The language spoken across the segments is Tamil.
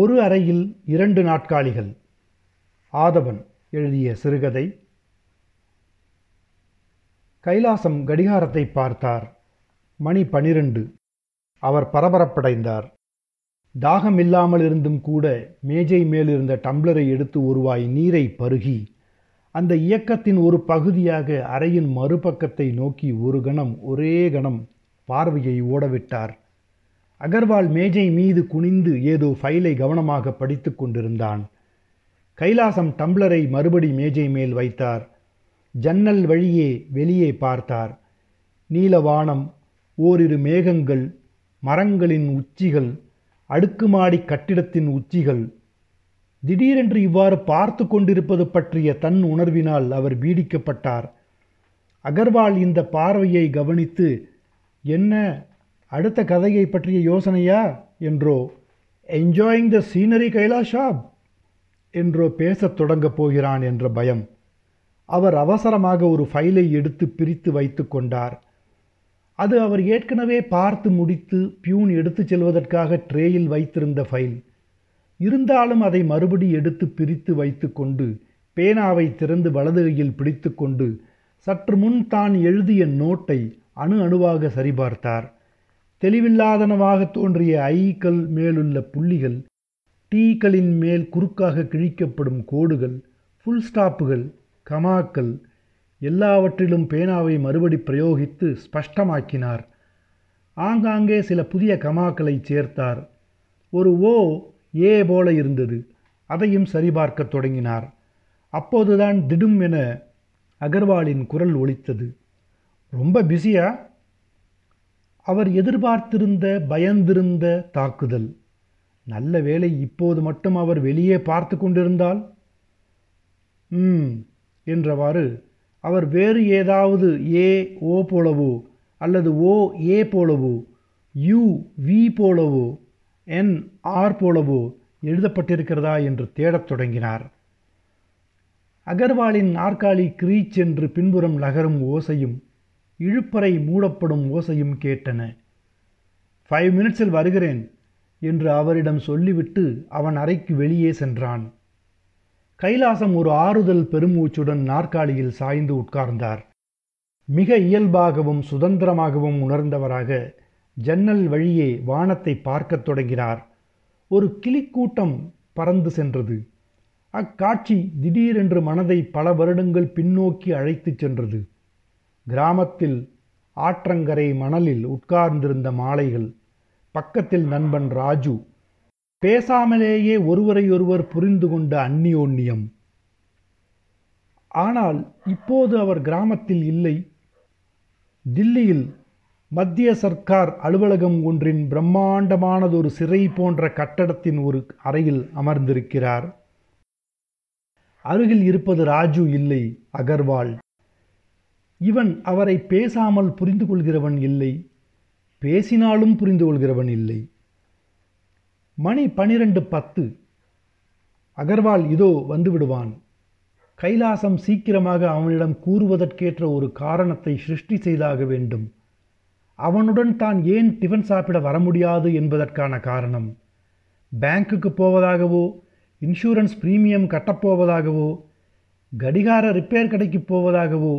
ஒரு அறையில் இரண்டு நாற்காலிகள் ஆதவன் எழுதிய சிறுகதை. கைலாசம் கடிகாரத்தை பார்த்தார். மணி 12. அவர் பரபரப்படைந்தார். தாகம் இல்லாமல் இருந்தும் கூட மேஜை மேலிருந்த டம்ளரை எடுத்து ஒருவாய் நீரை பருகி அந்த இயக்கத்தின் ஒரு பகுதியாக அறையின் மறுபக்கத்தை நோக்கி ஒரே கணம் பார்வையை ஓடவிட்டார். அகர்வால் மேஜை மீது குனிந்து ஏதோ ஃபைலை கவனமாக படித்து கொண்டிருந்தான். கைலாசம் டம்ளரை மறுபடி மேஜை மேல் வைத்தார். ஜன்னல் வழியே வெளியே பார்த்தார். நீலவானம், ஓரிரு மேகங்கள், மரங்களின் உச்சிகள், அடுக்குமாடி கட்டிடத்தின் உச்சிகள். திடீரென்று இவ்வாறு பார்த்து கொண்டிருப்பது பற்றிய தன் உணர்வினால் அவர் பீடிக்கப்பட்டார். அகர்வால் இந்த பார்வையை கவனித்து, என்ன அடுத்த கதையை பற்றிய யோசனையா என்றோ, என்ஜாயிங் த சீனரி கைலாஷாப் என்றோ பேசத் தொடங்கப் போகிறான் என்ற பயம். அவர் அவசரமாக ஒரு ஃபைலை எடுத்து பிரித்து வைத்து கொண்டார். அது அவர் ஏற்கனவே பார்த்து முடித்து பியூன் எடுத்துச் செல்வதற்காக ட்ரேயில் வைத்திருந்த ஃபைல். இருந்தாலும் அதை மறுபடி எடுத்து பிரித்து வைத்து கொண்டு பேனாவை திறந்து வலதுகையில் பிடித்து கொண்டு சற்று முன் தான் எழுதிய நோட்டை அணு அணுவாக சரிபார்த்தார். தெளிவில்லாதனமாக தோன்றிய ஐக்கள் மேலுள்ள புள்ளிகள், டீக்களின் மேல் குறுக்காக கிழிக்கப்படும் கோடுகள், ஃபுல் ஸ்டாப்புகள், கமாக்கள் எல்லாவற்றிலும் பேனாவை மறுபடி பிரயோகித்து ஸ்பஷ்டமாக்கினார். ஆங்காங்கே சில புதிய கமாக்களை சேர்த்தார். ஒரு ஏ போல இருந்தது. அதையும் சரிபார்க்க தொடங்கினார். அப்போதுதான் திடும் என அகர்வாலின் குரல் ஒலித்தது. ரொம்ப பிஸியா? அவர் எதிர்பார்த்திருந்த பயந்திருந்த தாக்குதல். நல்ல வேளை இப்போது மட்டும் அவர் வெளியே பார்த்து கொண்டிருந்தால் என்றவாறு அவர் வேறு ஏதாவது ஏஓ போலவோ அல்லது ஓஏ போலவோ யுவி போலவோ என்ஆர் போலவோ எழுதப்பட்டிருக்கிறதா என்று தேடத் தொடங்கினார். அகர்வாலின் நாற்காலி கிரீச் என்று பின்புறம் நகரும் ஓசையும் இழுப்பறை மூடப்படும் ஓசையும் கேட்டன. 5 நிமிஷத்தில் வருகிறேன் என்று அவரிடம் சொல்லிவிட்டு அவன் அறைக்கு வெளியே சென்றான். கைலாசம் ஒரு ஆறுதல் பெருமூச்சுடன் நாற்காலியில் சாய்ந்து உட்கார்ந்தார். மிக இயல்பாகவும் சுதந்திரமாகவும் உணர்ந்தவராக ஜன்னல் வழியே வானத்தை பார்க்கத் தொடங்கினார். ஒரு கிளிக்கூட்டம் பறந்து சென்றது. அக்காட்சி திடீரென்று மனதை பல வருடங்கள் பின்னோக்கி அழைத்துச் சென்றது. கிராமத்தில் ஆற்றங்கரை மணலில் உட்கார்ந்திருந்த மாலைகள். பக்கத்தில் நண்பன் ராஜு. பேசாமலேயே ஒருவரையொருவர் புரிந்து கொண்ட அந்நியோன்யம். ஆனால் இப்போது அவர் கிராமத்தில் இல்லை. தில்லியில் மத்திய சர்க்கார் அலுவலகம் ஒன்றின் பிரம்மாண்டமானதொரு சிறை போன்ற கட்டடத்தின் ஒரு அறையில் அமர்ந்திருக்கிறார். அருகில் இருப்பது ராஜு இல்லை, அகர்வால். இவன் அவரை பேசாமல் புரிந்து கொள்கிறவன் இல்லை, பேசினாலும் புரிந்து கொள்கிறவன் இல்லை. மணி 12:10. அகர்வால் இதோ வந்து விடுவான். கைலாசம் சீக்கிரமாக அவனிடம் கூறுவதற்கேற்ற ஒரு காரணத்தை சிருஷ்டி செய்தாக வேண்டும். அவனுடன் தான் ஏன் டிஃபன் சாப்பிட வர முடியாது என்பதற்கான காரணம். பேங்க்குக்கு போவதாகவோ, இன்சூரன்ஸ் பிரீமியம் கட்டப்போவதாகவோ, கடிகார ரிப்பேர் கடைக்கு போவதாகவோ,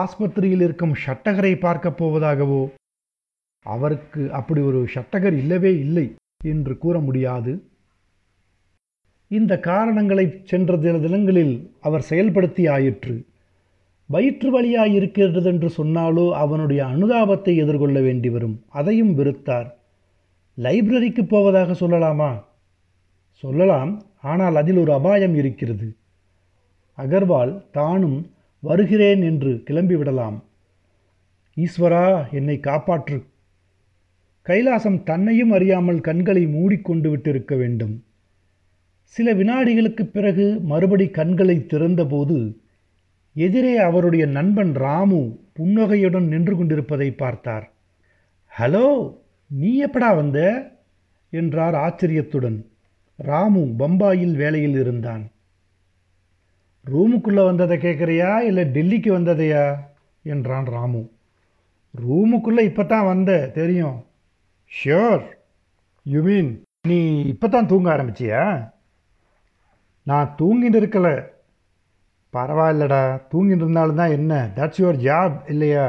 ஆஸ்பத்திரியில் இருக்கும் ஷட்டகரை பார்க்கப் போவதாகவோ. அவருக்கு அப்படி ஒரு ஷட்டகர் இல்லவே இல்லை என்று கூற முடியாது. இந்த காரணங்களை சென்ற தினங்களில் அவர் செயல்படுத்தி ஆயிற்று. வயிற்று வலியாய் இருக்கிறது என்று சொன்னாலோ அவனுடைய அனுதாபத்தை எதிர்கொள்ள வேண்டி வரும். அதையும் வெறுத்தார். லைப்ரரிக்கு போவதாக சொல்லலாமா? சொல்லலாம், ஆனால் அதில் ஒரு அபாயம் இருக்கிறது. அகர்வால் தானும் வருகிறேன் என்று கிளம்பிவிடலாம். ஈஸ்வரா, என்னை காப்பாற்று. கைலாசம் தன்னையும் அறியாமல் கண்களை மூடிக்கொண்டு விட்டிருக்க வேண்டும். சில வினாடிகளுக்கு பிறகு மறுபடி கண்களை திறந்தபோது எதிரே அவருடைய நண்பன் ராமு புன்னகையுடன் நின்று கொண்டிருப்பதை பார்த்தார். ஹலோ, நீ எப்படா வந்த என்றார் ஆச்சரியத்துடன். ராமு பம்பாயில் வேலையில் இருந்தான். ரூமுக்குள்ளே வந்ததை கேட்குறியா இல்லை டெல்லிக்கு வந்ததையா என்றான் ராமு. ரூமுக்குள்ளே இப்போ தான் வந்த தெரியும். ஷியோர், யூ மீன் நீ இப்போ தான் தூங்க ஆரம்பிச்சியா? நான் தூங்கிட்டு இருக்கல. பரவாயில்லடா, தூங்கிட்டு இருந்தாலும் தான் என்ன, தட்ஸ் யுவர் ஜாப் இல்லையா?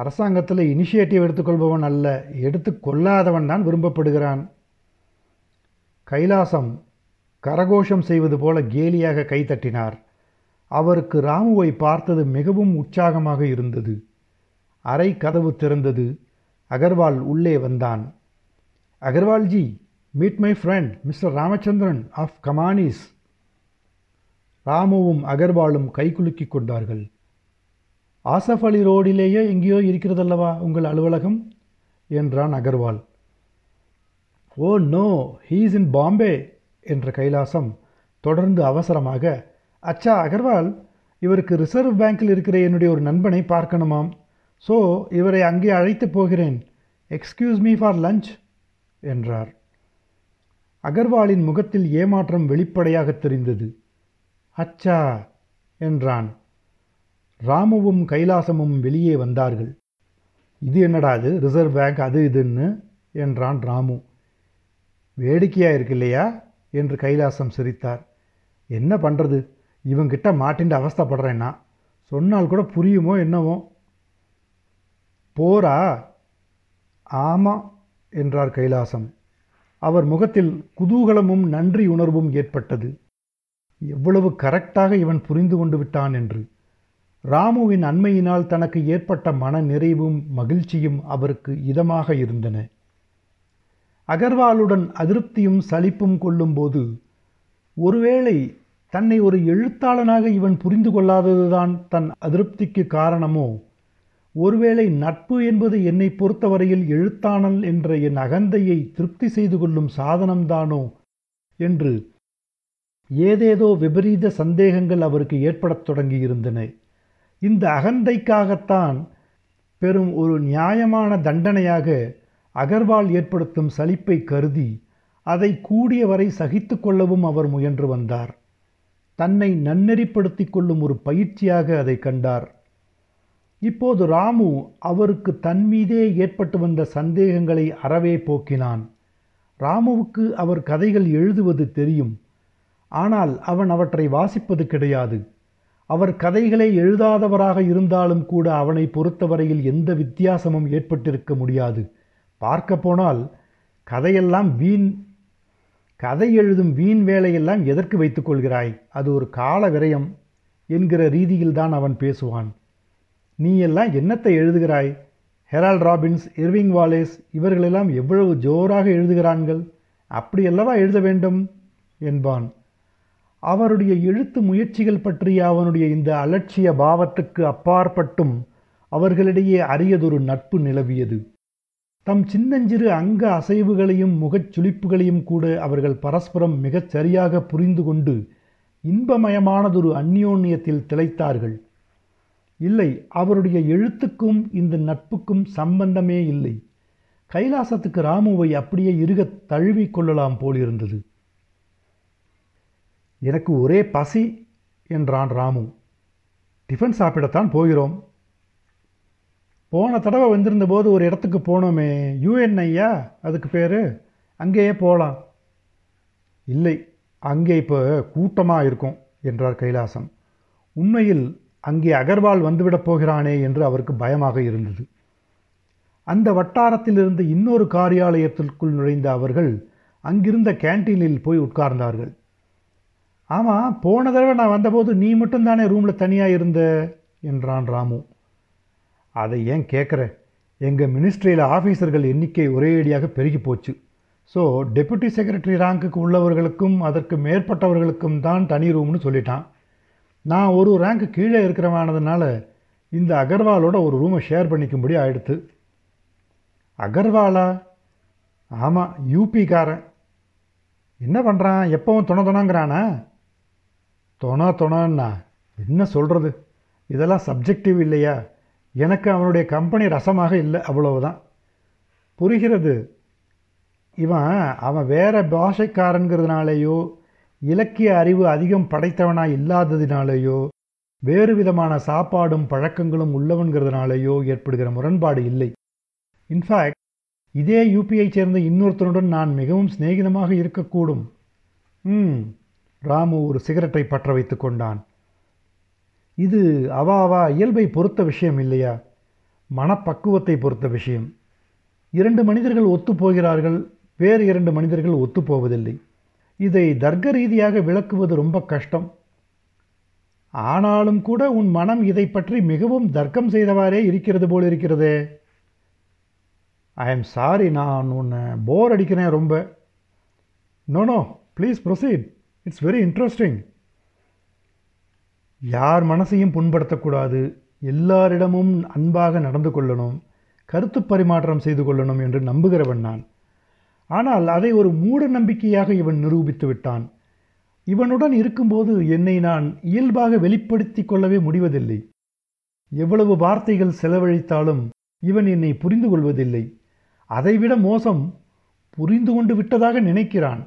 அரசாங்கத்தில் இனிஷியேட்டிவ் எடுத்துக்கொள்பவன் அல்ல, எடுத்துக்கொள்ளாதவன் தான் விரும்பப்படுகிறான். கைலாசம் கரகோஷம் செய்வது போல கேலியாக கைத்தட்டினார். அவருக்கு ராமுவை பார்த்தது மிகவும் உற்சாகமாக இருந்தது. அறை கதவு திறந்தது. அகர்வால் உள்ளே வந்தான். Agarwalji, meet my friend mister Ramachandran of கமானிஸ். ராமுவும் அகர்வாலும் கைகுலுக்கி கொண்டார்கள். ஆசஃப் அலி ரோடிலேயே எங்கேயோ இருக்கிறதல்லவா உங்கள் அலுவலகம் என்றான் Agarwal. Oh no, he's in Bombay என்ற கைலாசம் தொடர்ந்து அவசரமாக, அச்சா அகர்வால், இவருக்கு ரிசர்வ் பேங்கில் இருக்கிற என்னுடைய ஒரு நண்பனை பார்க்கணுமாம், ஸோ இவரை அங்கே அழைத்து போகிறேன், எக்ஸ்கியூஸ் மீ ஃபார் லஞ்ச் என்றார். அகர்வாலின் முகத்தில் ஏமாற்றம் வெளிப்படையாக தெரிந்தது. அச்சா என்றான். ராமுவும் கைலாசமும் வெளியே வந்தார்கள். இது என்னடா அது, ரிசர்வ் பேங்க் அது இதுன்னு என்றான் ராமு. வேடிக்கையாக இருக்கு இல்லையா என்று கைலாசம் சிரித்தார். என்ன பண்ணுறது, இவங்கிட்ட மாட்டின்ற அவஸ்தப்படுறேன்னா சொன்னால் கூட புரியுமோ என்னவோ. போரா? ஆமாம் என்றார் கைலாசம். அவர் முகத்தில் குதூகலமும் நன்றி உணர்வும் ஏற்பட்டது. எவ்வளவு கரெக்டாக இவன் புரிந்து கொண்டு விட்டான் என்று. ராமுவின் அண்மையினால் தனக்கு ஏற்பட்ட மன நிறைவும் மகிழ்ச்சியும் அவருக்கு இதமாக இருந்தன. அகர்வாலுடன் அதிருப்தியும் சலிப்பும் கொள்ளும்போது ஒருவேளை தன்னை ஒரு எழுத்தாளனாக இவன் புரிந்து கொள்ளாததுதான் தன் அதிருப்திக்கு காரணமோ, ஒருவேளை நட்பு என்பது என்னை பொறுத்தவரையில் எழுத்தானல் என்ற என் அகந்தையை திருப்தி செய்து கொள்ளும் சாதனம்தானோ என்று ஏதேதோ விபரீத சந்தேகங்கள் அவருக்கு ஏற்படத் தொடங்கியிருந்தன. இந்த அகந்தைக்காகத்தான் பெரும் ஒரு நியாயமான தண்டனையாக அகர்வால் ஏற்படுத்தும் சலிப்பை கருதி அதை கூடியவரை சகித்து கொள்ளவும் அவர் முயன்று வந்தார். தன்னை நன்னெறிப்படுத்தி கொள்ளும் ஒரு பயிற்சியாக அதை கண்டார். இப்போது ராமு அவருக்கு தன் மீதே ஏற்பட்டு வந்த சந்தேகங்களை அறவே போக்கினான். ராமுவுக்கு அவர் கதைகள் எழுதுவது தெரியும், ஆனால் அவன் அவற்றை வாசிப்பது கிடையாது. அவர் கதைகளை எழுதாதவராக இருந்தாலும் கூட அவனை பொறுத்தவரையில் எந்த வித்தியாசமும் ஏற்பட்டிருக்க முடியாது. பார்க்க போனால் கதையெல்லாம் வீண், கதை எழுதும் வீண் வேலையெல்லாம் எதற்கு வைத்துக்கொள்கிறாய், அது ஒரு கால விரயம் என்கிற ரீதியில்தான் அவன் பேசுவான். நீ எல்லாம் என்னத்தை எழுதுகிறாய், ஹெரால்ட் ராபின்ஸ், இர்விங் வாலேஸ் இவர்களெல்லாம் எவ்வளவு ஜோராக எழுதுகிறான்கள், அப்படியல்லவா எழுத வேண்டும் என்பான். அவருடைய எழுத்து முயற்சிகள் பற்றிய அவனுடைய இந்த அலட்சிய பாவத்துக்கு அப்பாற்பட்டும் அவர்களிடையே அரியதொரு நட்பு நிலவியது. தம் சின்னஞ்சிறு அங்க அசைவுகளையும் முகச்சுளிப்புகளையும் கூட அவர்கள் பரஸ்பரம் மிகச் சரியாக புரிந்து கொண்டு இன்பமயமானதொரு அந்யோன்யத்தில் திளைத்தார்கள். இல்லை, அவருடைய எழுத்துக்கும் இந்த நட்புக்கும் சம்பந்தமே இல்லை. கைலாசத்துக்கு ராமுவை அப்படியே இறுகத் தழுவிக்கொள்ளலாம் போலிருந்தது. எனக்கு ஒரே பசி என்றான் ராமு. டிஃபன் சாப்பிடத்தான் போகிறோம். போன தடவை வந்திருந்தபோது ஒரு இடத்துக்கு போனோமே, யூஎன்ஐயா அதுக்கு பேர், அங்கேயே போகலாம். இல்லை, அங்கே இப்போ கூட்டமாக இருக்கும் என்றார் கைலாசம். உண்மையில் அங்கே அகர்வால் வந்துவிடப் போகிறானே என்று அவருக்கு பயமாக இருந்தது. அந்த வட்டாரத்திலிருந்து இன்னொரு காரியாலயத்திற்குள் நுழைந்த அவர்கள் அங்கிருந்த கேன்டீனில் போய் உட்கார்ந்தார்கள். ஆமாம், போன தடவை நான் வந்தபோது நீ மட்டும்தானே ரூமில் தனியாக இருந்த என்றான் ராமு. அதை ஏன் கேட்குற, எங்கள் மினிஸ்ட்ரியில் ஆஃபீஸர்கள் எண்ணிக்கை ஒரேடியாக பெருகி போச்சு. ஸோ டெபுட்டி செக்ரட்டரி ரேங்க்குக்கு உள்ளவர்களுக்கும் அதற்கு மேற்பட்டவர்களுக்கும் தான் தனி ரூம்னு சொல்லிட்டான். நான் ஒரு ரேங்க்கு கீழே இருக்கிறவானதுனால இந்த அகர்வாலோட ஒரு ரூமை ஷேர் பண்ணிக்கும்படி ஆயிடுத்து. அகர்வாலா? ஆமாம், யூபிக்காரன். என்ன பண்ணுறான், எப்பவும் துணங்கிறானா? துணன்னா என்ன சொல்கிறது, இதெல்லாம் சப்ஜெக்டிவ் இல்லையா? எனக்கு அவனுடைய கம்பெனி ரசமாக இல்லை, அவ்வளவுதான். புரிகிறது. அவன் வேறு பாஷைக்காரன்கிறதுனாலேயோ இலக்கிய அறிவு அதிகம் படைத்தவனாக இல்லாததினாலேயோ வேறு விதமான சாப்பாடும் பழக்கங்களும் உள்ளவன்கிறதுனாலேயோ ஏற்படுகிற முரண்பாடு இல்லை. இன்ஃபேக்ட் இதே யூபியைச் சேர்ந்த இன்னொருத்தனுடன் நான் மிகவும் சிநேகிதமாக இருக்கக்கூடும். ராமு ஒரு சிகரெட்டை பற்ற வைத்து கொண்டான். இது அவா இயல்பை பொறுத்த விஷயம் இல்லையா, மனப்பக்குவத்தை பொறுத்த விஷயம். இரண்டு மனிதர்கள் ஒத்துப்போகிறார்கள், வேறு இரண்டு மனிதர்கள் ஒத்துப்போவதில்லை. இதை தர்க்க ரீதியாக விளக்குவது ரொம்ப கஷ்டம். ஆனாலும் கூட உன் மனம் இதை பற்றி மிகவும் தர்க்கம் செய்தவாறே இருக்கிறது போல் இருக்கிறதே. ஐ எம் சாரி, நான் உன்னை போர் அடிக்கிறேன் ரொம்ப. No please proceed, it's very interesting. யார் மனசையும் புண்படுத்தக்கூடாது, எல்லாரிடமும் அன்பாக நடந்து கொள்ளணும், கருத்து பரிமாற்றம் செய்து கொள்ளணும் என்று நம்புகிறவன் நான். ஆனால் அதை ஒரு மூட நம்பிக்கையாக இவன் நிரூபித்து விட்டான். இவனுடன் இருக்கும்போது என்னை நான் இயல்பாக வெளிப்படுத்தி கொள்ளவே முடிவதில்லை. எவ்வளவு வார்த்தைகள் செலவழித்தாலும் இவன் என்னை புரிந்து கொள்வதில்லை. அதைவிட மோசம், புரிந்து கொண்டு விட்டதாக நினைக்கிறான்.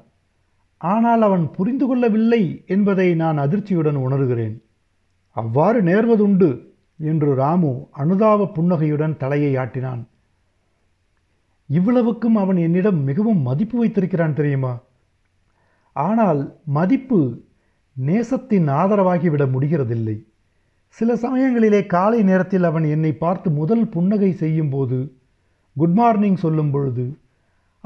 ஆனால் அவன் புரிந்து கொள்ளவில்லை என்பதை நான் அதிர்ச்சியுடன் உணர்கிறேன். அவ்வாறு நேர்வதுண்டு என்று ராமு அனுதாப புன்னகையுடன் தலையை ஆட்டினான். இவ்வளவுக்கும் அவன் என்னிடம் மிகவும் மதிப்பு வைத்திருக்கிறான் தெரியுமா? ஆனால் மதிப்பு நேசத்தின் ஆதரவாகிவிட முடிகிறதில்லை. சில சமயங்களிலே காலை நேரத்தில் அவன் என்னை பார்த்து முதல் புன்னகை செய்யும் போது, குட் மார்னிங் சொல்லும் பொழுது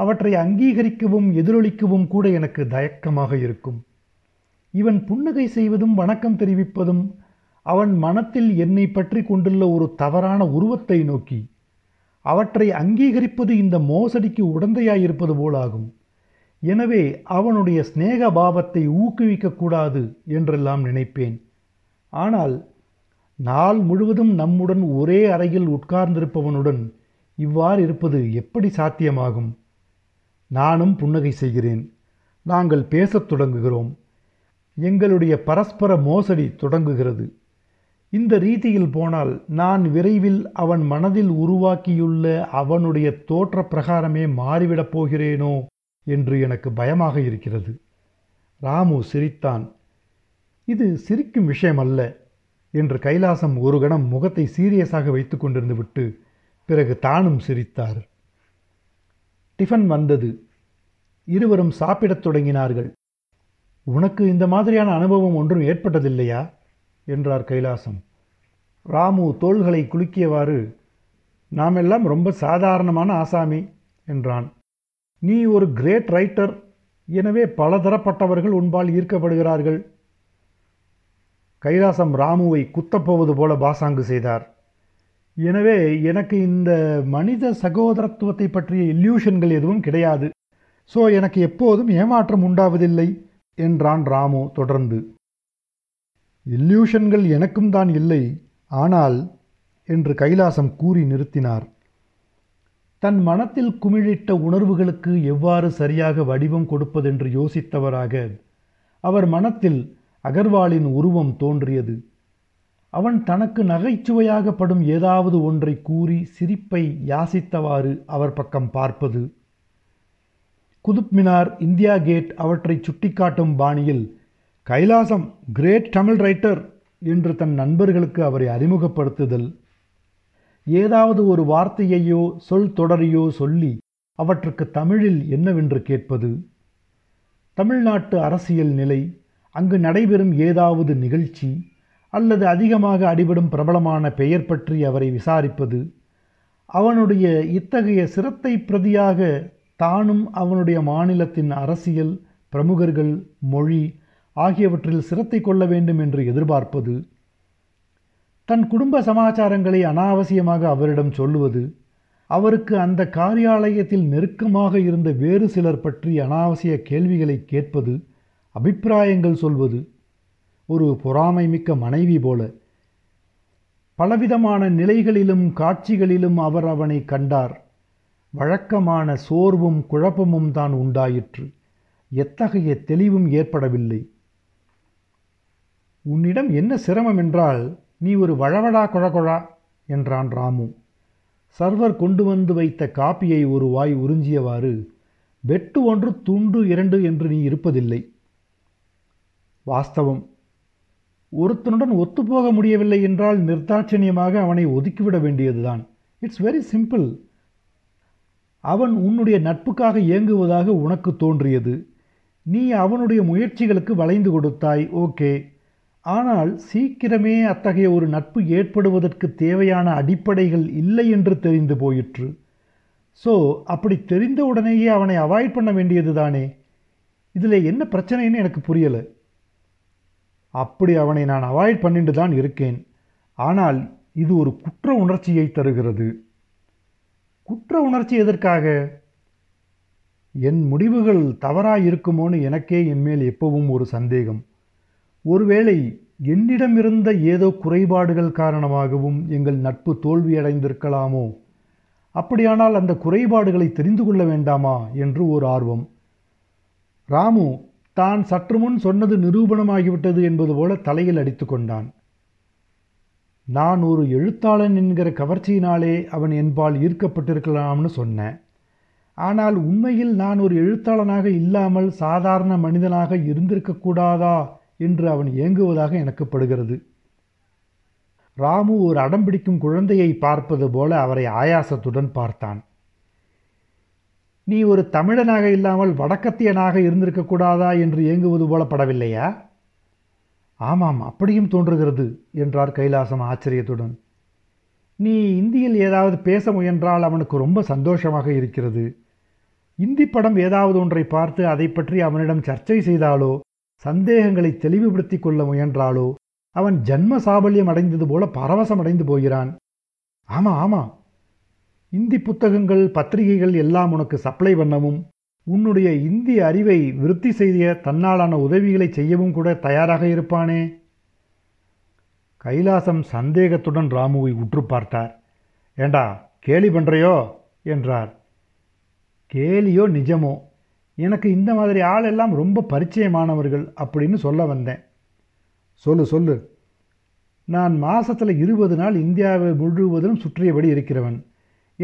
அவற்றை அங்கீகரிக்கவும் எதிரொலிக்கவும் கூட எனக்கு தயக்கமாக இருக்கும். இவன் புன்னகை செய்வதும் வணக்கம் தெரிவிப்பதும் அவன் மனத்தில் என்னை பற்றி கொண்டுள்ள ஒரு தவறான உருவத்தை நோக்கி, அவற்றை அங்கீகரிப்பது இந்த மோசடிக்கு உடந்தையாயிருப்பது போலாகும். எனவே அவனுடைய ஸ்நேக பாவத்தை ஊக்குவிக்கக்கூடாது என்றெல்லாம் நினைப்பேன். ஆனால் நாள் முழுவதும் நம்முடன் ஒரே அறையில் உட்கார்ந்திருப்பவனுடன் இவ்வாறு இருப்பது எப்படி சாத்தியமாகும்? நானும் புன்னகை செய்கிறேன். நாங்கள் பேசத் தொடங்குகிறோம். எங்களுடைய பரஸ்பர மோசடி தொடங்குகிறது. இந்த ரீதியில் போனால் நான் விரைவில் அவன் மனதில் உருவாக்கியுள்ள அவனுடைய தோற்ற பிரகாரமே மாறிவிடப் போகிறேனோ என்று எனக்கு பயமாக இருக்கிறது. ராமு சிரித்தான். இது சிரிக்கும் விஷயம் அல்ல என்று கைலாசம் ஒரு கணம் முகத்தை சீரியஸாக வைத்து கொண்டிருந்து விட்டு பிறகு தானும் சிரித்தார். டிஃபன் வந்தது. இருவரும் சாப்பிடத் தொடங்கினார்கள். உனக்கு இந்த மாதிரியான அனுபவம் ஒன்றும் ஏற்பட்டதில்லையா என்றார் கைலாசம். ராமு தோள்களை குலுக்கியவாறு, நாம் எல்லாம் ரொம்ப சாதாரணமான ஆசாமி என்றான். நீ ஒரு கிரேட் ரைட்டர், எனவே பலதரப்பட்டவர்கள் உன்பால் ஈர்க்கப்படுகிறார்கள். கைலாசம் ராமுவை குத்தப்போவது போல பாசாங்கு செய்தார். எனவே எனக்கு இந்த மனித சகோதரத்துவத்தை பற்றிய இல்யூஷன்கள் எதுவும் கிடையாது. ஸோ எனக்கு எப்போதும் ஏமாற்றம் உண்டாவதில்லை என்றான் ராமு தொடர்ந்து. இல்யூஷன்கள் எனக்கும் தான் இல்லை, ஆனால் என்று கைலாசம் கூறி நிறுத்தினார். தன் மனத்தில் குமிழிட்ட உணர்வுகளுக்கு எவ்வாறு சரியாக வடிவம் கொடுப்பதென்று யோசித்தவராக அவர் மனத்தில் அகர்வாலின் உருவம் தோன்றியது. அவன் தனக்கு நகைச்சுவையாக படும் ஏதாவது ஒன்றை கூறி சிரிப்பை யாசித்தவாறு அவர் பக்கம் பார்ப்பது. குதுப்மினார், இந்தியா கேட் அவற்றை சுட்டிக்காட்டும் பாணியில் கைலாசம் கிரேட் தமிழ் ரைட்டர் என்று தன் நண்பர்களுக்கு அவரை அறிமுகப்படுத்துதல். ஏதாவது ஒரு வார்த்தையையோ சொல் தொடரையோ சொல்லி அவற்றுக்கு தமிழில் என்னவென்று கேட்பது. தமிழ்நாட்டு அரசியல் நிலை, அங்கு நடைபெறும் ஏதாவது நிகழ்ச்சி அல்லது அதிகமாக அடிபடும் பிரபலமான பெயர் பற்றி அவரை விசாரிப்பது. அவனுடைய இத்தகைய சிரத்தை பிரதியாக தானும் அவனுடைய மாநிலத்தின் அரசியல், பிரமுகர்கள், மொழி ஆகியவற்றில் சிரத்தை கொள்ள வேண்டும் என்று எதிர்பார்ப்பது. தன் குடும்ப சமாச்சாரங்களை அனாவசியமாக அவரிடம் சொல்லுவது. அவருக்கு அந்த காரியாலயத்தில் நெருக்கமாக இருந்த வேறு சிலர் பற்றி அனாவசிய கேள்விகளை கேட்பது, அபிப்பிராயங்கள் சொல்வது. ஒரு பொறாமை மிக்க மனைவி போல பலவிதமான நிலைகளிலும் காட்சிகளிலும் அவர் அவனை கண்டார். வழக்கமான சோர்வும் குழப்பமும் தான் உண்டாயிற்று. எத்தகைய தெளிவும் ஏற்படவில்லை. உன்னிடம் என்ன சிரமம் என்றால் நீ ஒரு வழவழா குழகுழா என்றான் ராமு. சர்வர் கொண்டு வந்து வைத்த காப்பியை ஒரு வாய் உறிஞ்சியவாறு, வெட்டு ஒன்று துண்டு இரண்டு என்று நீ இருப்பதில்லை. வாஸ்தவம், ஒருத்தனுடன் ஒத்துப்போக முடியவில்லை என்றால் நிர்தாட்சணியமாக அவனை ஒதுக்கிவிட வேண்டியதுதான். It's very simple. அவன் உன்னுடைய நட்புக்காக இயங்குவதாக உனக்கு தோன்றியது. நீ அவனுடைய முயற்சிகளுக்கு வளைந்து கொடுத்தாய். ஓகே. ஆனால் சீக்கிரமே அத்தகைய ஒரு நட்பு ஏற்படுவதற்கு தேவையான அடிப்படைகள் இல்லை என்று தெரிந்து போயிற்று. ஸோ அப்படி தெரிந்த உடனேயே அவனை அவாய்ட் பண்ண வேண்டியது தானே. இதில் என்ன பிரச்சனைன்னு எனக்கு புரியலை. அப்படி அவனை நான் அவாய்ட் பண்ணிட்டு தான் இருக்கேன். ஆனால் இது ஒரு குற்ற உணர்ச்சியை தருகிறது. குற்ற உணர்ச்சி எதற்காக? என் முடிவுகள் தவறாக இருக்குமோன்னு எனக்கே என்மேல் எப்பவும் ஒரு சந்தேகம். ஒருவேளை என்னிடமிருந்த ஏதோ குறைபாடுகள் காரணமாகவும் எங்கள் நட்பு தோல்வியடைந்திருக்கலாமோ? அப்படியானால் அந்த குறைபாடுகளை தெரிந்து கொள்ள வேண்டாமா என்று ஒரு ஆர்வம். ராமு தான் சற்று முன் சொன்னது நிரூபணமாகிவிட்டது என்பது போல தலையில் அடித்து கொண்டான். நான் ஒரு எழுத்தாளன் என்கிற கவர்ச்சியினாலே அவன் என்பால் ஈர்க்கப்பட்டிருக்கலாம்னு சொன்னேன். ஆனால் உண்மையில் நான் ஒரு எழுத்தாளனாக இல்லாமல் சாதாரண மனிதனாக இருந்திருக்கக்கூடாதா என்று அவன் ஏங்குவதாக எனக்கு படுகிறது. ராமு ஒரு அடம்பிடிக்கும் குழந்தையை பார்ப்பது போல அவரை ஆயாசத்துடன் பார்த்தான். நீ ஒரு தமிழனாக இல்லாமல் வடக்கத்தியனாக இருந்திருக்கக்கூடாதா என்று ஏங்குவது போல படவில்லையா? ஆமாம், அப்படியும் தோன்றுகிறது என்றார் கைலாசம் ஆச்சரியத்துடன். நீ இந்தியில் ஏதாவது பேச முயன்றால் அவனுக்கு ரொம்ப சந்தோஷமாக இருக்கிறது. இந்தி படம் ஏதாவது ஒன்றை பார்த்து அதை பற்றி அவனிடம் சர்ச்சை செய்தாலோ சந்தேகங்களை தெளிவுபடுத்தி கொள்ள முயன்றாலோ அவன் ஜன்ம சாபல்யம் அடைந்தது போல பரவசம் அடைந்து போகிறான். ஆமாம் ஆமாம், இந்தி புத்தகங்கள் பத்திரிகைகள் எல்லாம் உனக்கு சப்ளை பண்ணவும் உன்னுடைய இந்தி அறிவை விருத்தி செய்ய தன்னாலான உதவிகளை செய்யவும் கூட தயாராக இருப்பானே. கைலாசம் சந்தேகத்துடன் ராமுவை உற்று பார்த்தார். ஏண்டா கேலி பண்ணுறையோ என்றார். கேலியோ நிஜமோ, எனக்கு இந்த மாதிரி ஆளெல்லாம் ரொம்ப பரிச்சயமானவர்கள் அப்படின்னு சொல்ல வந்தேன். சொல்லு சொல்லு. நான் மாதத்தில் 20 நாள் இந்தியாவை முழுவதும் சுற்றியபடி இருக்கிறவன்.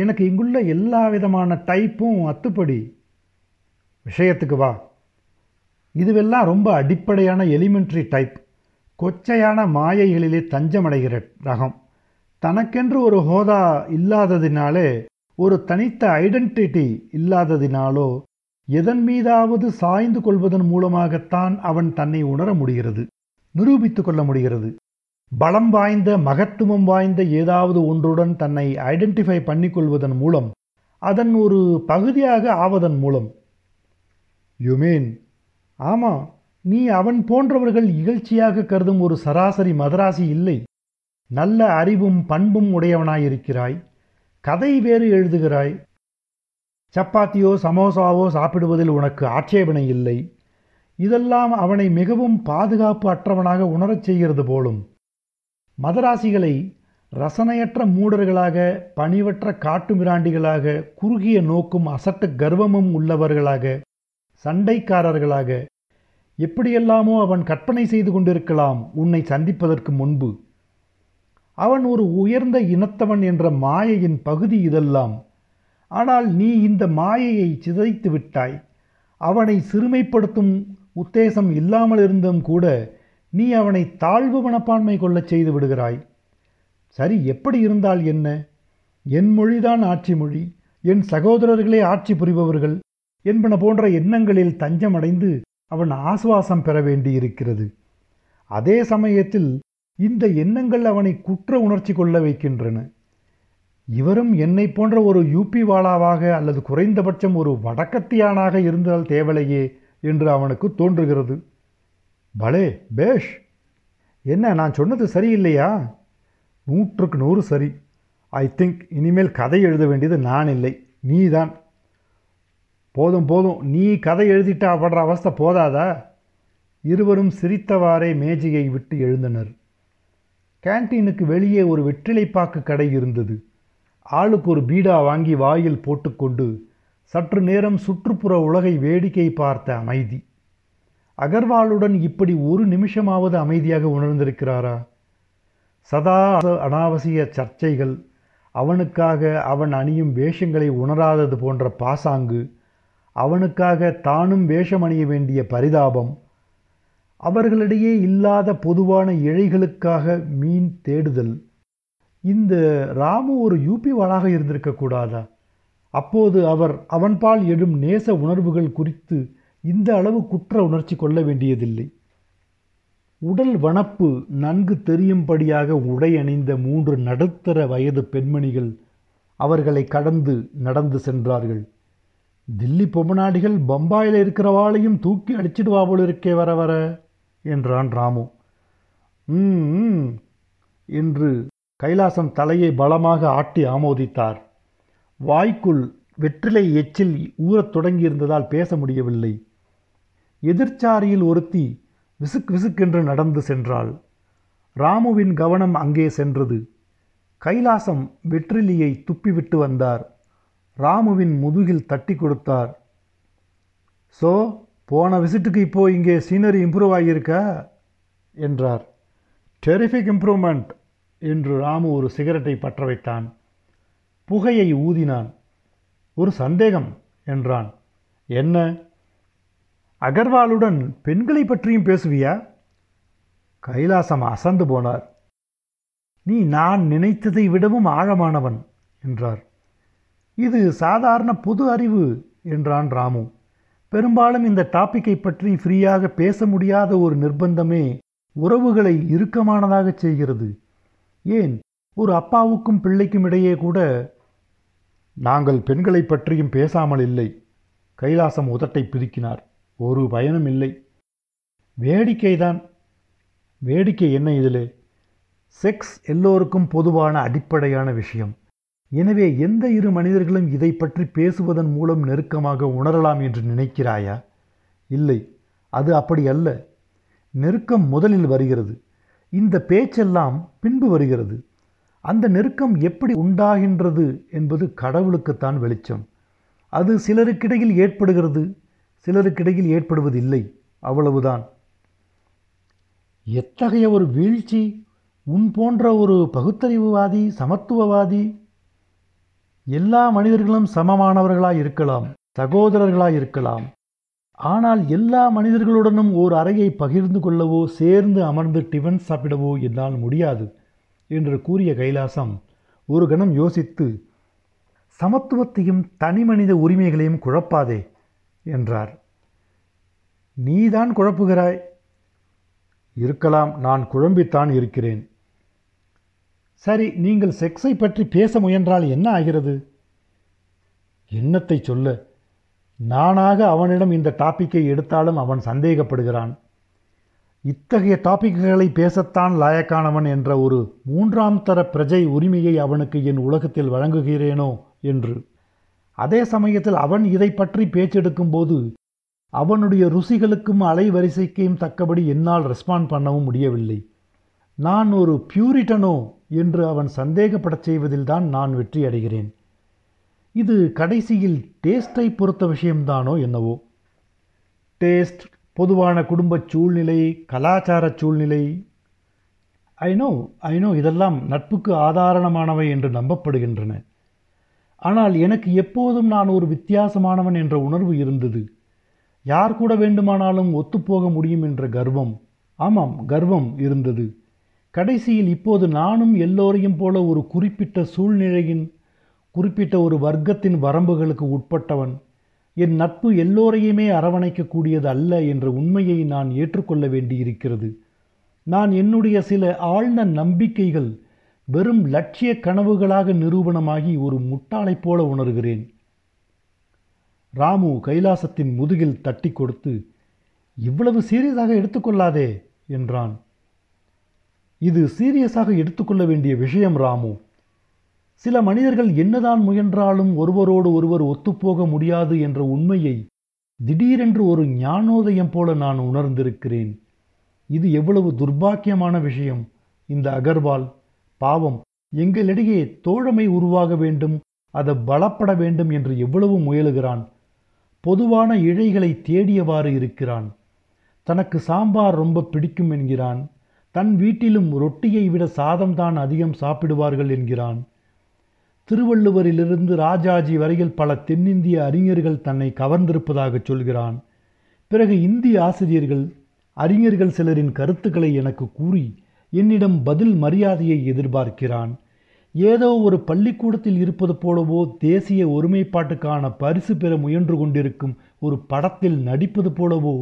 எனக்கு இங்குள்ள எல்லா விதமான டைப்பும் அத்துப்படி. விஷயத்துக்கு வா. இதுவெல்லாம் ரொம்ப அடிப்படையான எலிமெண்ட்ரி டைப், கொச்சையான மாயைகளிலே தஞ்சமடைகிற ரகம். தனக்கென்று ஒரு ஹோதா இல்லாததினாலே, ஒரு தனித்த ஐடென்டிட்டி இல்லாததினாலோ எதன் மீதாவது சாய்ந்து கொள்வதன் மூலமாகத்தான் அவன் தன்னை உணர முடிகிறது, நிரூபித்து கொள்ள முடிகிறது. பலம் வாய்ந்த மகத்துவம் வாய்ந்த ஏதாவது ஒன்றுடன் தன்னை ஐடென்டிஃபை பண்ணிக்கொள்வதன் மூலம், அதன் ஒரு பகுதியாக ஆவதன் மூலம். யுமேன்? ஆமாம், நீ அவன் போன்றவர்கள் இகழ்ச்சியாக கருதும் ஒரு சராசரி மதராசி இல்லை. நல்ல அறிவும் பண்பும் உடையவனாயிருக்கிறாய். கதை வேறு எழுதுகிறாய். சப்பாத்தியோ சமோசாவோ சாப்பிடுவதில் உனக்கு ஆட்சேபனை இல்லை. இதெல்லாம் அவனை மிகவும் பாதுகாப்பு அற்றவனாக உணரச் செய்கிறது போலும். மதராசிகளை ரசனையற்ற மூடர்களாக, பணிவற்ற காட்டுமிராண்டிகளாக, குறுகிய நோக்கும் அசட்டு கர்வமும் உள்ளவர்களாக, சண்டைக்காரர்களாக எப்படியெல்லாமோ அவன் கற்பனை செய்து கொண்டிருக்கலாம் உன்னை சந்திப்பதற்கு முன்பு. அவன் ஒரு உயர்ந்த இனத்தவன் என்ற மாயையின் பகுதி இதெல்லாம். ஆனால் நீ இந்த மாயையை சிதைத்து விட்டாய். அவனை சிறுமைப்படுத்தும் உத்தேசம் இல்லாமல் இருந்தும் கூட நீ அவனை தாழ்வு மனப்பான்மை கொள்ளச் செய்து விடுகிறாய். சரி, எப்படி இருந்தால் என்ன? என் மொழிதான் ஆட்சி மொழி, என் சகோதரர்களே ஆட்சி புரிபவர்கள் என்பன போன்ற எண்ணங்களில் தஞ்சமடைந்து அவன் ஆசுவாசம் பெற வேண்டியிருக்கிறது. அதே சமயத்தில் இந்த எண்ணங்கள் அவனை குற்ற உணர்ச்சி கொள்ள வைக்கின்றன. இவரும் என்னை போன்ற ஒரு யூபி வாலாவாக அல்லது குறைந்தபட்சம் ஒரு வடக்கத்தியானாக இருந்தால் தேவலையே என்று அவனுக்கு தோன்றுகிறது. பலே பேஷ். என்ன, நான் சொன்னது சரியில்லையா? 100க்கு 100 சரி. ஐ திங்க் இனிமேல் கதை எழுத வேண்டியது நான் இல்லை, நீ தான். போதும் போதும், நீ கதை எழுதிட்டா படுற அவஸ்தை போதாதா? இருவரும் சிரித்தவாறே மேஜையை விட்டு எழுந்தனர். கேன்டீனுக்கு வெளியே ஒரு வெற்றிலைப்பாக்கு கடை இருந்தது. ஆளுக்கு ஒரு பீடா வாங்கி வாயில் போட்டுக்கொண்டு சற்று நேரம் சுற்றுப்புற உலகை வேடிக்கை பார்த்த அமைதி. அகர்வாலுடன் இப்படி ஒரு நிமிஷமாவது அமைதியாக உணர்ந்திருக்கிறாரா? சதா அனாவசிய சர்ச்சைகள், அவனுக்காக அவன் அணியும் வேஷங்களை உணராதது போன்ற பாசாங்கு, அவனுக்காக தானும் வேஷம் அணிய வேண்டிய பரிதாபம், அவர்களிடையே இல்லாத பொதுவான இழைகளுக்காக மீன் தேடுதல். இந்த ராமு ஒரு யூபி வாளாக இருந்திருக்கக்கூடாதா? அப்போது அவர் அவன்பால் எழும் நேச உணர்வுகள் குறித்து இந்த அளவு குற்ற உணர்ச்சி கொள்ள வேண்டியதில்லை. உடல் வனப்பு நன்கு தெரியும்படியாக உடை அணிந்த 3 நடுத்தர வயது பெண்மணிகள் அவர்களை கடந்து நடந்து சென்றார்கள். தில்லி பொம்மநாடிகள் பம்பாயில் இருக்கிறவாளையும் தூக்கி அடிச்சிடுவா போல் இருக்கே வர வர என்றான் ராமு. என்று கைலாசம் தலையை பலமாக ஆட்டி ஆமோதித்தார். வாய்க்குள் வெற்றிலை எச்சில் ஊறத் தொடங்கியிருந்ததால் பேச முடியவில்லை. எதிர்ச்சாரியில் ஒருத்தி விசுக் விசுக்கென்று நடந்து சென்றாள். ராமுவின் கவனம் அங்கே சென்றது. கைலாசம் வெற்றிலியை துப்பிவிட்டு வந்தார். ராமுவின் முதுகில் தட்டி கொடுத்தார். ஸோ போன விசிட்டுக்கு இப்போது இங்கே சீனரி இம்ப்ரூவ் ஆகியிருக்கா என்றார். டெரிஃபிக் இம்ப்ரூவ்மெண்ட் என்று ராமு ஒரு சிகரெட்டை பற்ற வைத்தான். புகையை ஊதினான். ஒரு சந்தேகம் என்றான். என்ன? அகர்வாலுடன் பெண்களை பற்றியும் பேசுவியா? கைலாசம் அசந்து போனார். நீ நான் நினைத்ததை விடவும் ஆழமானவன் என்றார். இது சாதாரண பொது அறிவு என்றான் ராமு. பெரும்பாலும் இந்த டாப்பிக்கை பற்றி ஃப்ரீயாக பேச முடியாத ஒரு நிர்பந்தமே உறவுகளை இறுக்கமானதாக செய்கிறது. ஏன் ஒரு அப்பாவுக்கும் பிள்ளைக்கும் இடையே கூட நாங்கள் பெண்களை பற்றியும் பேசாமல் இல்லை. கைலாசம் உதட்டை பிதுக்கினார். ஒரு பயனும் இல்லை. வேடிக்கைதான். வேடிக்கை என்ன இதிலே? செக்ஸ் எல்லோருக்கும் பொதுவான அடிப்படையான விஷயம். எனவே எந்த இரு மனிதர்களும் இதை பற்றி பேசுவதன் மூலம் நெருக்கமாக உணரலாம் என்று நினைக்கிறாயா? இல்லை, அது அப்படி அல்ல. நெருக்கம் முதலில் வருகிறது, இந்த பேச்செல்லாம் பின்பு வருகிறது. அந்த நெருக்கம் எப்படி உண்டாகின்றது என்பது கடவுளுக்குத்தான் வெளிச்சம். அது சிலருக்கிடையில் ஏற்படுகிறது, சிலருக்கிடையில் ஏற்படுவதில்லை, அவ்வளவுதான். எத்தகைய ஒரு வீழ்ச்சி! உன் போன்ற ஒரு பகுத்தறிவுவாதி, சமத்துவவாதி. எல்லா மனிதர்களும் சமமானவர்களாய் இருக்கலாம், சகோதரர்களாய் இருக்கலாம். ஆனால் எல்லா மனிதர்களுடனும் ஓர் அறையை பகிர்ந்து கொள்ளவோ சேர்ந்து அமர்ந்து டிஃபன் சாப்பிடவோ என்னால் முடியாது என்று கூறிய கைலாசம் ஒரு கணம் யோசித்து, சமத்துவத்தையும் தனி மனித உரிமைகளையும் குழப்பாதே என்றார். நீதான் குழப்புகிறாய். இருக்கலாம், நான் குழம்பித்தான் இருக்கிறேன். சரி, நீங்கள் செக்ஸை பற்றி பேச முயன்றால் என்ன ஆகிறது? என்னத்தை சொல்ல, நானாக அவனிடம் இந்த டாப்பிக்கை எடுத்தாலும் அவன் சந்தேகப்படுகிறான். இத்தகைய டாப்பிக்குகளை பேசத்தான் லாயக்கானவன் என்ற ஒரு 3ஆம் தர பிரஜை உரிமையை அவனுக்கு என் உலகத்தில் வழங்குகிறேனோ என்று. அதே சமயத்தில் அவன் இதை பற்றி பேச்செடுக்கும் போது அவனுடைய ருசிகளுக்கும் அலைவரிசைக்கும் தக்கபடி என்னால் ரெஸ்பாண்ட் பண்ணவும் முடியவில்லை. நான் ஒரு பியூரிட்டனோ என்று அவன் சந்தேகப்படச் செய்வதில்தான் நான் வெற்றி அடைகிறேன். இது கடைசியில் டேஸ்டை பொறுத்த விஷயம்தானோ என்னவோ. டேஸ்ட், பொதுவான குடும்ப சூழ்நிலை, கலாச்சார சூழ்நிலை, ஐ நோ இதெல்லாம் நட்புக்கு ஆதாரமானவை என்று நம்பப்படுகின்றன. ஆனால் எனக்கு எப்போதும் நான் ஒரு வித்தியாசமானவன் என்ற உணர்வு இருந்தது. யார் கூட வேண்டுமானாலும் ஒத்துப்போக முடியும் என்ற கர்வம், ஆமாம் கர்வம் இருந்தது. கடைசியில் இப்போது நானும் எல்லோரையும் போல ஒரு குறிப்பிட்ட சூழ்நிலையின், குறிப்பிட்ட ஒரு வர்க்கத்தின் வரம்புகளுக்கு உட்பட்டவன். என் நட்பு எல்லோரையுமே அரவணைக்கக்கூடியது அல்ல என்ற உண்மையை நான் ஏற்றுக்கொள்ள வேண்டியிருக்கிறது. நான் என்னுடைய சில ஆழ்ந்த நம்பிக்கைகள் வெறும் லட்சிய கனவுகளாக நிரூபணமாகி ஒரு முட்டாளைப் போல உணர்கிறேன். ராமு கைலாசத்தின் முதுகில் தட்டி கொடுத்து, இவ்வளவு சீரியஸாக எடுத்துக்கொள்ளாதே என்றான். இது சீரியஸாக எடுத்துக்கொள்ள வேண்டிய விஷயம் ராமு. சில மனிதர்கள் என்னதான் முயன்றாலும் ஒருவரோடு ஒருவர் ஒத்துப்போக முடியாது என்ற உண்மையை திடீரென்று ஒரு ஞானோதயம் போல நான் உணர்ந்திருக்கிறேன். இது எவ்வளவு துர்பாக்கியமான விஷயம்! இந்த அகர்வால் பாவம் எங்களிடையே தோழமை உருவாக வேண்டும், அதை பலப்பட வேண்டும் என்று எவ்வளவு முயலுகிறான். பொதுவான இழைகளை தேடியவாறு இருக்கிறான். தனக்கு சாம்பார் ரொம்ப பிடிக்கும் என்கிறான். தன் வீட்டிலும் ரொட்டியை விட சாதம்தான் அதிகம் சாப்பிடுவார்கள் என்கிறான். திருவள்ளுவரிலிருந்து ராஜாஜி வரையில் பல தென்னிந்திய அறிஞர்கள் தன்னை கவர்ந்திருப்பதாக சொல்கிறான். பிறகு இந்திய ஆசிரியர்கள், அறிஞர்கள் சிலரின் கருத்துக்களை எனக்கு கூறி என்னிடம் பதில் மரியாதையை எதிர்பார்க்கிறான். ஏதோ ஒரு பள்ளிக்கூடத்தில் இருப்பது போலவோ தேசிய ஒருமைப்பாட்டுக்கான பரிசு பெற முயன்று கொண்டிருக்கும் ஒரு படத்தில் நடிப்பது போலவோ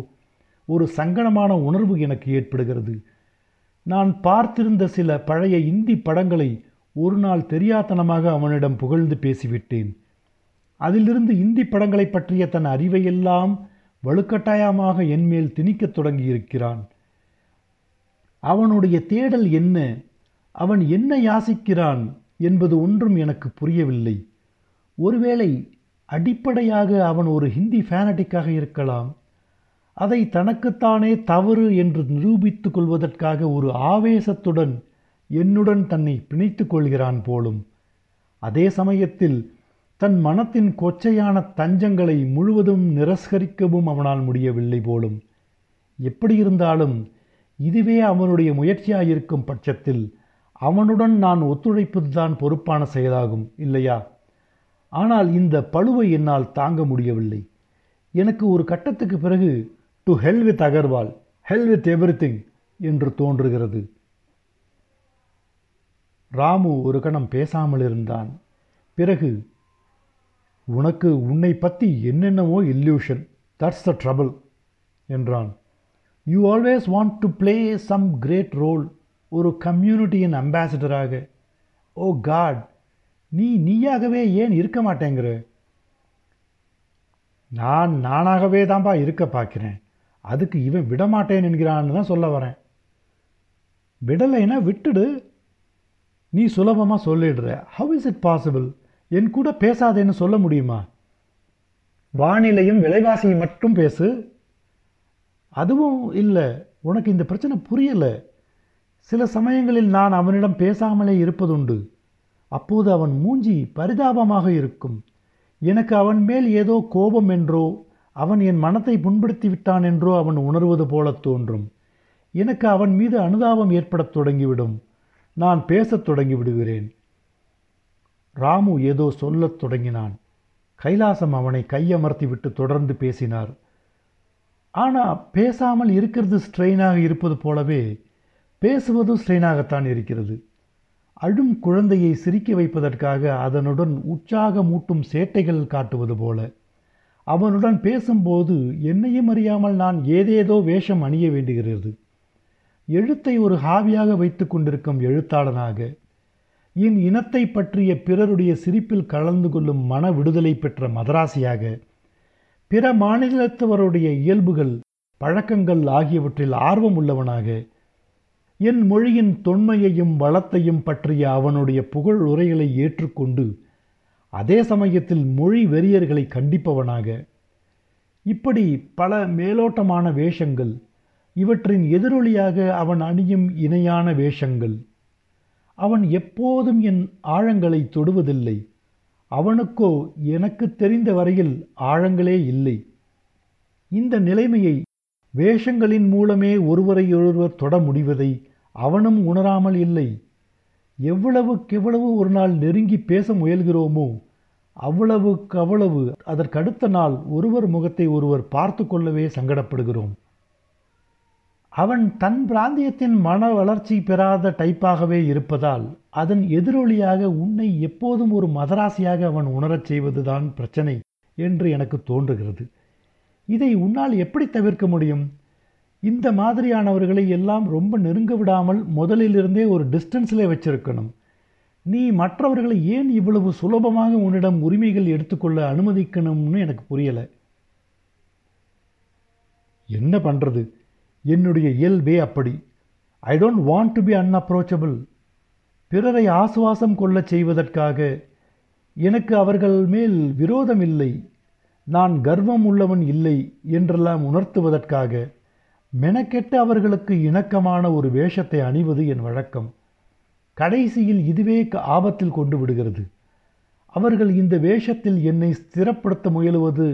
ஒரு சங்கடமான உணர்வு எனக்கு ஏற்படுகிறது. நான் பார்த்திருந்த சில பழைய இந்தி படங்களை ஒரு நாள் தெரியாதனமாக அவனிடம் புகழ்ந்து பேசிவிட்டேன். அதிலிருந்து இந்தி படங்களை பற்றிய தன் அறிவையெல்லாம் வலுக்கட்டாயமாக என்மேல் திணிக்கத் தொடங்கியிருக்கிறான். அவனுடைய தேடல் என்ன, அவன் என்ன யாசிக்கிறான் என்பது ஒன்றும் எனக்கு புரியவில்லை. ஒருவேளை அடிப்படையாக அவன் ஒரு ஹிந்தி ஃபேனட்டிக்காக இருக்கலாம். அதை தனக்குத்தானே தவறு என்று நிரூபித்து கொள்வதற்காக ஒரு ஆவேசத்துடன் என்னுடன் தன்னை பிணைத்து கொள்கிறான் போலும். அதே சமயத்தில் தன் மனத்தின் கொச்சையான தஞ்சங்களை முழுவதும் நிரஸ்கரிக்கவும் அவனால் முடியவில்லை போலும். எப்படி இருந்தாலும் இதுவே அவனுடைய முயற்சியாயிருக்கும் பட்சத்தில் அவனுடன் நான் ஒத்துழைப்பதுதான் பொறுப்பான செயலாகும், இல்லையா? ஆனால் இந்த பழுவை என்னால் தாங்க முடியவில்லை. எனக்கு ஒரு கட்டத்துக்கு பிறகு to hell with Agarwal, hell with everything என்று தோன்றுகிறது. ராமு ஒரு கணம் பேசாமல் இருந்தான். பிறகு, உனக்கு உன்னை பற்றி என்னென்னவோ இல்யூஷன், தட்ஸ் த ட்ரபிள் என்றான். You always want to play some great role, ஒரு கம்யூனிட்டியின் அம்பாசிடராக. ஓ காட், நீயாகவே ஏன் இருக்க மாட்டேங்கிற? நானாகவே தான்ப்பா இருக்க பார்க்குறேன். அதுக்கு இவன் விடமாட்டேன் என்கிறான்னு தான் சொல்ல வரேன். விடலைன்னா விட்டுடு. நீ சுலபமாக சொல்லிடுற. How is it possible? என் கூட பேசாதேன்னு சொல்ல முடியுமா? வானிலையும் விலைவாசியும் மட்டும் பேசு. அதுவும் இல்லை. உனக்கு இந்த பிரச்சனை புரியலை. சில சமயங்களில் நான் அவனிடம் பேசாமலே இருப்பதுண்டு. அப்போது அவன் மூஞ்சி பரிதாபமாக இருக்கும். எனக்கு அவன் மேல் ஏதோ கோபம் என்றோ அவன் என் மனத்தை புண்படுத்தி விட்டான் என்றோ அவன் உணர்வது போல தோன்றும். எனக்கு அவன் மீது அனுதாபம் ஏற்படத் தொடங்கிவிடும். நான் பேசத் தொடங்கி விடுகிறேன். ராமு ஏதோ சொல்லத் தொடங்கினான். கைலாசம் அவனை கையமர்த்தி விட்டு தொடர்ந்து பேசினார். ஆனால் பேசாமல் இருக்கிறது ஸ்ட்ரெயினாக இருப்பது போலவே பேசுவதும் ஸ்ட்ரெயினாகத்தான் இருக்கிறது. அழும் குழந்தையை சிரிக்க வைப்பதற்காக அதனுடன் உற்சாகமூட்டும் சேட்டைகள் காட்டுவது போல அவனுடன் பேசும்போது என்னையும் அறியாமல் நான் ஏதேதோ வேஷம் அணிய வேண்டுகிறது. எழுத்தை ஒரு ஹாவியாக வைத்து கொண்டிருக்கும் எழுத்தாளனாக என் இனத்தை பற்றிய பிறருடைய சிரிப்பில் கலந்து கொள்ளும் மன விடுதலை பெற்ற மதராசியாக பிற மாநிலத்தவருடைய இயல்புகள் பழக்கங்கள் ஆகியவற்றில் ஆர்வம் உள்ளவனாக என் மொழியின் தொன்மையையும் வளத்தையும் பற்றிய அவனுடைய புகழ் உரைகளை ஏற்றுக்கொண்டு அதே சமயத்தில் மொழி வெறியர்களை கண்டிப்பவனாக இப்படி பல மேலோட்டமான வேஷங்கள், இவற்றின் எதிரொலியாக அவன் அணியும் இணையான வேஷங்கள். அவன் எப்போதும் என் ஆழங்களை தொடுவதில்லை. அவனுக்கோ எனக்கு தெரிந்த வரையில் ஆழங்களே இல்லை. இந்த நிலைமையை வேஷங்களின் மூலமே ஒருவரையொருவர் தொட முடிவதை அவனும் உணராமல் இல்லை. எவ்வளவுக்கெவ்வளவு ஒரு நாள் நெருங்கி பேச முயல்கிறோமோ அவ்வளவுக்கவ்வளவு அதற்கடுத்த நாள் ஒருவர் முகத்தை ஒருவர் பார்த்து கொள்ளவே சங்கடப்படுகிறோம். அவன் தன் பிராந்தியத்தின் மன வளர்ச்சி பெறாத டைப்பாகவே இருப்பதால் அதன் எதிரொலியாக உன்னை எப்போதும் ஒரு மதராசியாக அவன் உணரச் செய்வதுதான் பிரச்சனை என்று எனக்கு தோன்றுகிறது. இதை உன்னால் எப்படி தவிர்க்க முடியும்? இந்த மாதிரியானவர்களை எல்லாம் ரொம்ப நெருங்க விடாமல் முதலிலிருந்தே ஒரு டிஸ்டன்ஸில் வச்சிருக்கணும். நீ மற்றவர்களை ஏன் இவ்வளவு சுலபமாக உன்னிடம் உரிமைகள் எடுத்துக்கொள்ள அனுமதிக்கணும்னு எனக்கு புரியலை. என்ன பண்ணுறது? என்னுடைய இயல்பே அப்படி. I don't want to be unapproachable. பிறரை ஆசுவாசம் கொள்ளச் செய்வதற்காக எனக்கு அவர்கள் மேல் விரோதம் இல்லை, நான் கர்வம் உள்ளவன் இல்லை என்றெல்லாம் உணர்த்துவதற்காக மெனக்கெட்டு அவர்களுக்கு இணக்கமான ஒரு வேஷத்தை அணிவது என் வழக்கம். கடைசியில் இதுவே ஆபத்தில் கொண்டு விடுகிறது. அவர்கள் இந்த வேஷத்தில் என்னை ஸ்திரப்படுத்த முயலுவது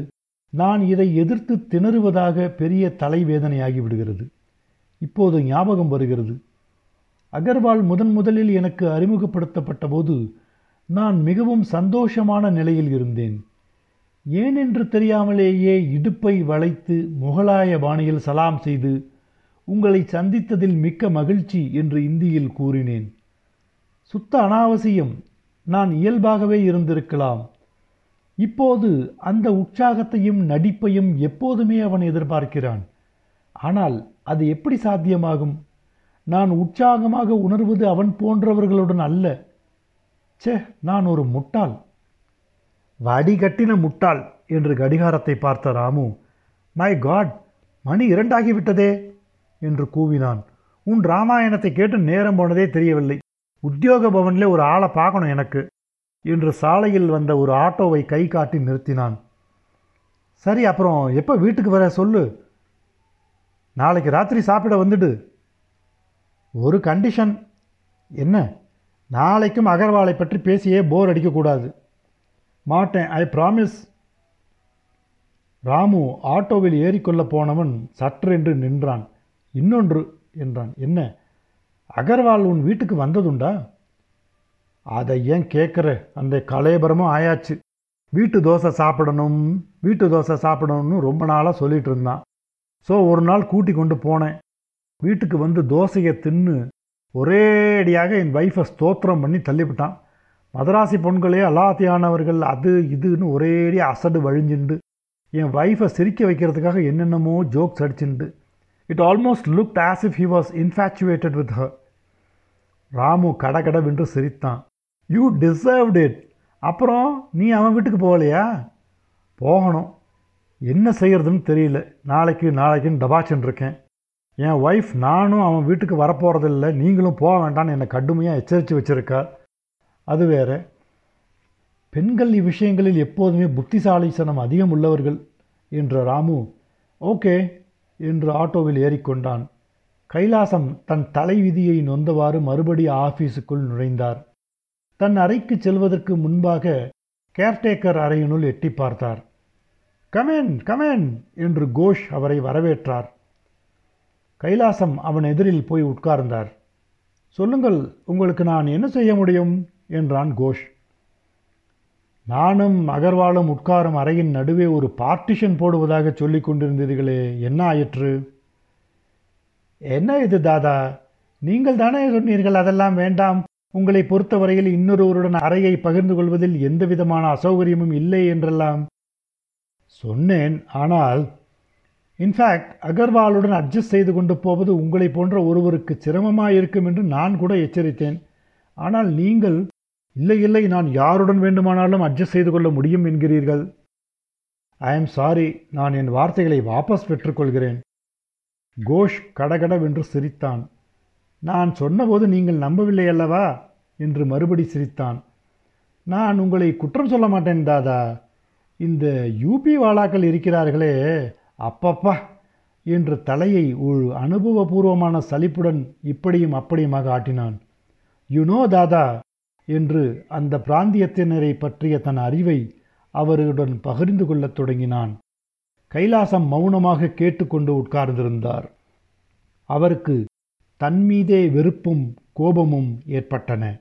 நான் இதை எதிர்த்து திணறுவதாக பெரிய தலைவேதனையாகி விடுகிறது. இப்போது ஞாபகம் வருகிறது. அகர்வால் முதலில் எனக்கு அறிமுகப்படுத்தப்பட்ட போது நான் மிகவும் சந்தோஷமான நிலையில் இருந்தேன். ஏனென்று தெரியாமலேயே இடுப்பை வளைத்து முகலாய பாணியில் சலாம் செய்து உங்களை சந்தித்ததில் மிக்க மகிழ்ச்சி என்று இந்தியில் கூறினேன். சுத்த அனாவசியம். நான் இயல்பாகவே இருந்திருக்கலாம். இப்போது அந்த உற்சாகத்தையும் நடிப்பையும் எப்போதுமே அவன் எதிர்பார்க்கிறான். ஆனால் அது எப்படி சாத்தியமாகும்? நான் உற்சாகமாக உணர்வது அவன் போன்றவர்களுடன் அல்ல. சே, நான் ஒரு முட்டாள், வடிகட்டின முட்டாள் என்று கடிகாரத்தை பார்த்த ராமு, மை காட், மணி 2 ஆகிவிட்டதே என்று கூவினான். உன் ராமாயணத்தை கேட்டு நேரம் போனதே தெரியவில்லை. உத்தியோக பவனில் ஒரு ஆளை பார்க்கணும் எனக்கு என்று சாலையில் வந்த ஒரு ஆட்டோவை கை காட்டி நிறுத்தினான். சரி, அப்புறம் எப்போ வீட்டுக்கு வர சொல்லு. நாளைக்கு ராத்திரி சாப்பிட வந்துடு. ஒரு கண்டிஷன். என்ன? நாளைக்கும் அகர்வாலை பற்றி பேசியே போர் அடிக்கக்கூடாது. மாட்டேன், ஐ ப்ராமிஸ். ராமு ஆட்டோவில் ஏறிக்கொள்ள போனவன் சற்றென்று நின்றான். இன்னொன்று என்றான். என்ன? அகர்வால் உன் வீட்டுக்கு வந்ததுண்டா? அதை ஏன் கேட்குற? அந்த கலையபரமும் ஆயாச்சு. வீட்டு தோசை சாப்பிடணும்னு ரொம்ப நாளாக சொல்லிகிட்டு இருந்தான். ஸோ ஒரு நாள் கூட்டி கொண்டு போனேன். வீட்டுக்கு வந்து தோசையை தின்னு ஒரேடியாக என் வைஃபை ஸ்தோத்திரம் பண்ணி தள்ளிவிட்டான். மதராசி பொண்களே அலாத்தியானவர்கள், அது இதுன்னு ஒரேடியாக அசடு வழிஞ்சுண்டு என் வைஃபை சிரிக்க வைக்கிறதுக்காக என்னென்னமோ ஜோக்ஸ் அடிச்சுண்டு. It almost looked as if he was infatuated with her. Ramu கடகடவென்று சிரித்தான். You deserved it. அப்புறம் நீ அவன் வீட்டுக்கு போகலையா? போகணும். என்ன செய்கிறதுன்னு தெரியல. நாளைக்குன்னு டபாச்சுன்னு இருக்கேன். என் ஒய்ஃப் நானும் அவன் வீட்டுக்கு வரப்போகிறதில்ல, நீங்களும் போக வேண்டான்னு என்னை கடுமையாக எச்சரித்து வச்சுருக்கார். அது வேறு. பெண்கள் இவ்விஷயங்களில் எப்போதுமே புத்திசாலித்தனம் அதிகம் உள்ளவர்கள் என்ற ராமு ஓகே என்று ஆட்டோவில் ஏறிக்கொண்டான். கைலாசம் தன் தலைவிதியை நொந்தவாறு மறுபடி ஆஃபீஸுக்குள் நுழைந்தார். தன் அறைக்கு செல்வதற்கு முன்பாக கேர்டேக்கர் அறையினுள் எட்டி பார்த்தார். கமேன் கமேன் என்று கோஷ் அவரை வரவேற்றார். கைலாசம் அவன் எதிரில் போய் உட்கார்ந்தார். சொல்லுங்கள், உங்களுக்கு நான் என்ன செய்ய முடியும் என்றான் கோஷ். நானும் அகர்வாலும் உட்காரும் அறையின் நடுவே ஒரு பார்ட்டிஷன் போடுவதாக சொல்லி கொண்டிருந்தீர்களே, என்ன ஆயிற்று? என்ன இது தாதா, நீங்கள் தானே சொன்னீர்கள் அதெல்லாம் வேண்டாம், உங்களை பொறுத்தவரையில் இன்னொருவருடன் அறையை பகிர்ந்து கொள்வதில் எந்த விதமான அசௌகரியமும் இல்லை என்றெல்லாம் சொன்னேன். ஆனால் இன்ஃபேக்ட் அகர்வாலுடன் அட்ஜஸ்ட் செய்து கொண்டு போவது உங்களை போன்ற ஒருவருக்கு சிரமமாயிருக்கும் என்று நான் கூட எச்சரித்தேன். ஆனால் நீங்கள் இல்லை இல்லை, நான் யாருடன் வேண்டுமானாலும் அட்ஜஸ்ட் செய்து கொள்ள முடியும் என்கிறீர்கள். ஐ ஆம் சாரி, நான் என் வார்த்தைகளை வாபஸ் பெற்றுக்கொள்கிறேன். கோஷ் கடகடவென்று சிரித்தான். நான் சொன்னபோது நீங்கள் நம்பவில்லை அல்லவா என்று மறுபடி சிரித்தான். நான் உங்களை குற்றம் சொல்ல மாட்டேன் தாதா. இந்த யூபி வாலாக்கள் இருக்கிறார்களே, அப்பப்பா என்று தலையை ஒரு அனுபவபூர்வமான சலிப்புடன் இப்படியும் அப்படியுமாக ஆட்டினான். யுனோ தாதா என்று அந்த பிராந்தியத்தினரை பற்றிய தன் அறிவை அவர்களுடன் பகிர்ந்து கொள்ளத் தொடங்கினான். கைலாசம் மௌனமாக கேட்டுக்கொண்டு உட்கார்ந்திருந்தார். அவருக்கு தன்மீதே வெறுப்பும் கோபமும் ஏற்பட்டன.